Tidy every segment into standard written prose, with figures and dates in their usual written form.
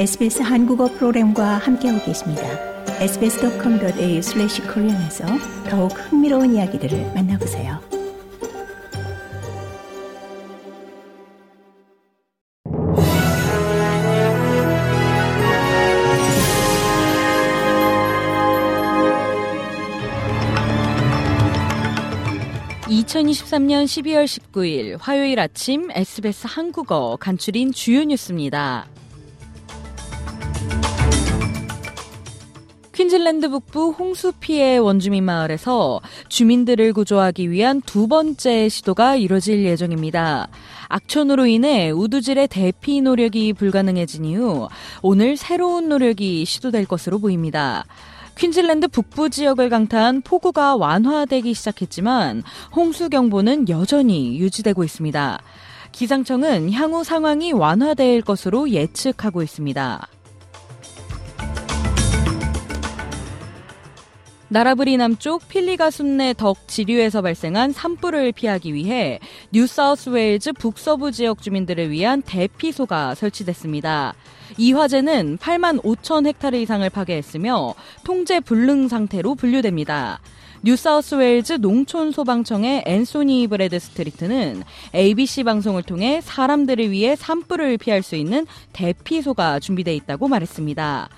SBS 한국어 프로그램과 함께하고 계십니다. sbs.com.au/korean에서 더욱 흥미로운 이야기들을 만나보세요. (2023년 12월 19일) 화요일 아침 SBS 한국어 간추린 주요 뉴스입니다. 퀸즐랜드 북부 홍수 피해 원주민 마을에서 주민들을 구조하기 위한 두 번째 시도가 이뤄질 예정입니다. 악천후로 인해 우두질의 대피 노력이 불가능해진 이후 오늘 새로운 노력이 시도될 것으로 보입니다. 퀸즐랜드 북부 지역을 강타한 폭우가 완화되기 시작했지만 홍수경보는 여전히 유지되고 있습니다. 기상청은 향후 상황이 완화될 것으로 예측하고 있습니다. 나라브리 남쪽 필리가 숲내 덕 지류에서 발생한 산불을 피하기 위해 뉴사우스웨일즈 북서부 지역 주민들을 위한 대피소가 설치됐습니다. 이 화재는 8만 5천 헥타르 이상을 파괴했으며 통제 불능 상태로 분류됩니다. 뉴사우스웨일즈 농촌소방청의 앤소니 브레드 스트리트는 ABC 방송을 통해 사람들을 위해 산불을 피할 수 있는 대피소가 준비되어 있다고 말했습니다.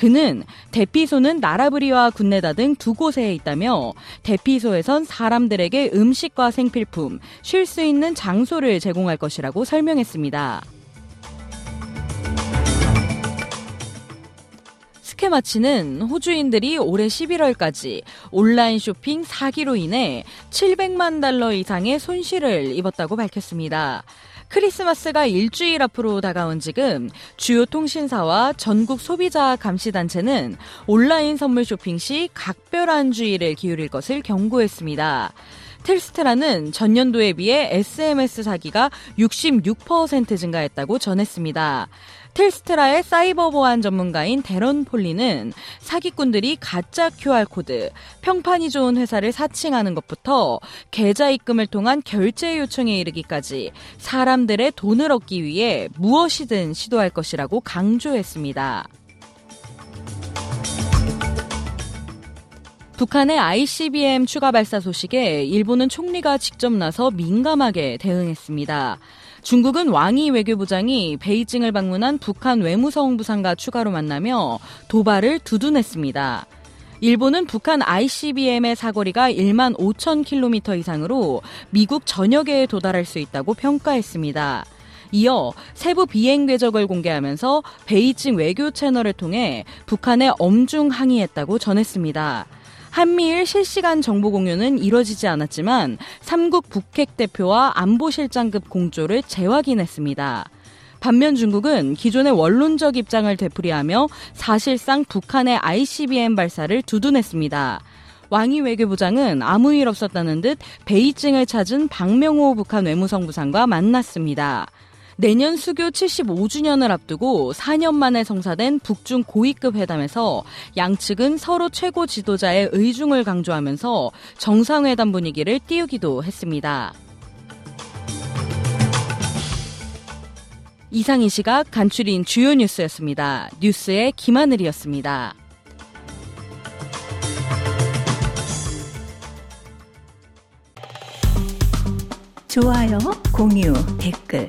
그는 대피소는 나라브리와 굿네다 등 두 곳에 있다며 대피소에선 사람들에게 음식과 생필품, 쉴 수 있는 장소를 제공할 것이라고 설명했습니다. 스케마치는 호주인들이 올해 11월까지 온라인 쇼핑 사기로 인해 700만 달러 이상의 손실을 입었다고 밝혔습니다. 크리스마스가 일주일 앞으로 다가온 지금 주요 통신사와 전국 소비자 감시단체는 온라인 선물 쇼핑 시 각별한 주의를 기울일 것을 경고했습니다. 텔스트라는 전년도에 비해 SMS 사기가 66% 증가했다고 전했습니다. 텔스트라의 사이버 보안 전문가인 데런 폴리는 사기꾼들이 가짜 QR코드, 평판이 좋은 회사를 사칭하는 것부터 계좌 입금을 통한 결제 요청에 이르기까지 사람들의 돈을 얻기 위해 무엇이든 시도할 것이라고 강조했습니다. 북한의 ICBM 추가 발사 소식에 일본은 총리가 직접 나서 민감하게 대응했습니다. 중국은 왕이 외교부장이 베이징을 방문한 북한 외무성 부상과 추가로 만나며 도발을 두둔했습니다. 일본은 북한 ICBM의 사거리가 1만 5천 킬로미터 이상으로 미국 전역에 도달할 수 있다고 평가했습니다. 이어 세부 비행 궤적을 공개하면서 베이징 외교 채널을 통해 북한에 엄중 항의했다고 전했습니다. 한미일 실시간 정보 공유는 이뤄지지 않았지만 3국 북핵 대표와 안보실장급 공조를 재확인했습니다. 반면 중국은 기존의 원론적 입장을 되풀이하며 사실상 북한의 ICBM 발사를 두둔했습니다. 왕이 외교부장은 아무 일 없었다는 듯 베이징을 찾은 박명호 북한 외무성 부상과 만났습니다. 내년 수교 75주년을 앞두고 4년 만에 성사된 북중 고위급 회담에서 양측은 서로 최고 지도자의 의중을 강조하면서 정상회담 분위기를 띄우기도 했습니다. 이상 이 시각 간추린 주요 뉴스였습니다. 뉴스의 김하늘이었습니다. 좋아요, 공유, 댓글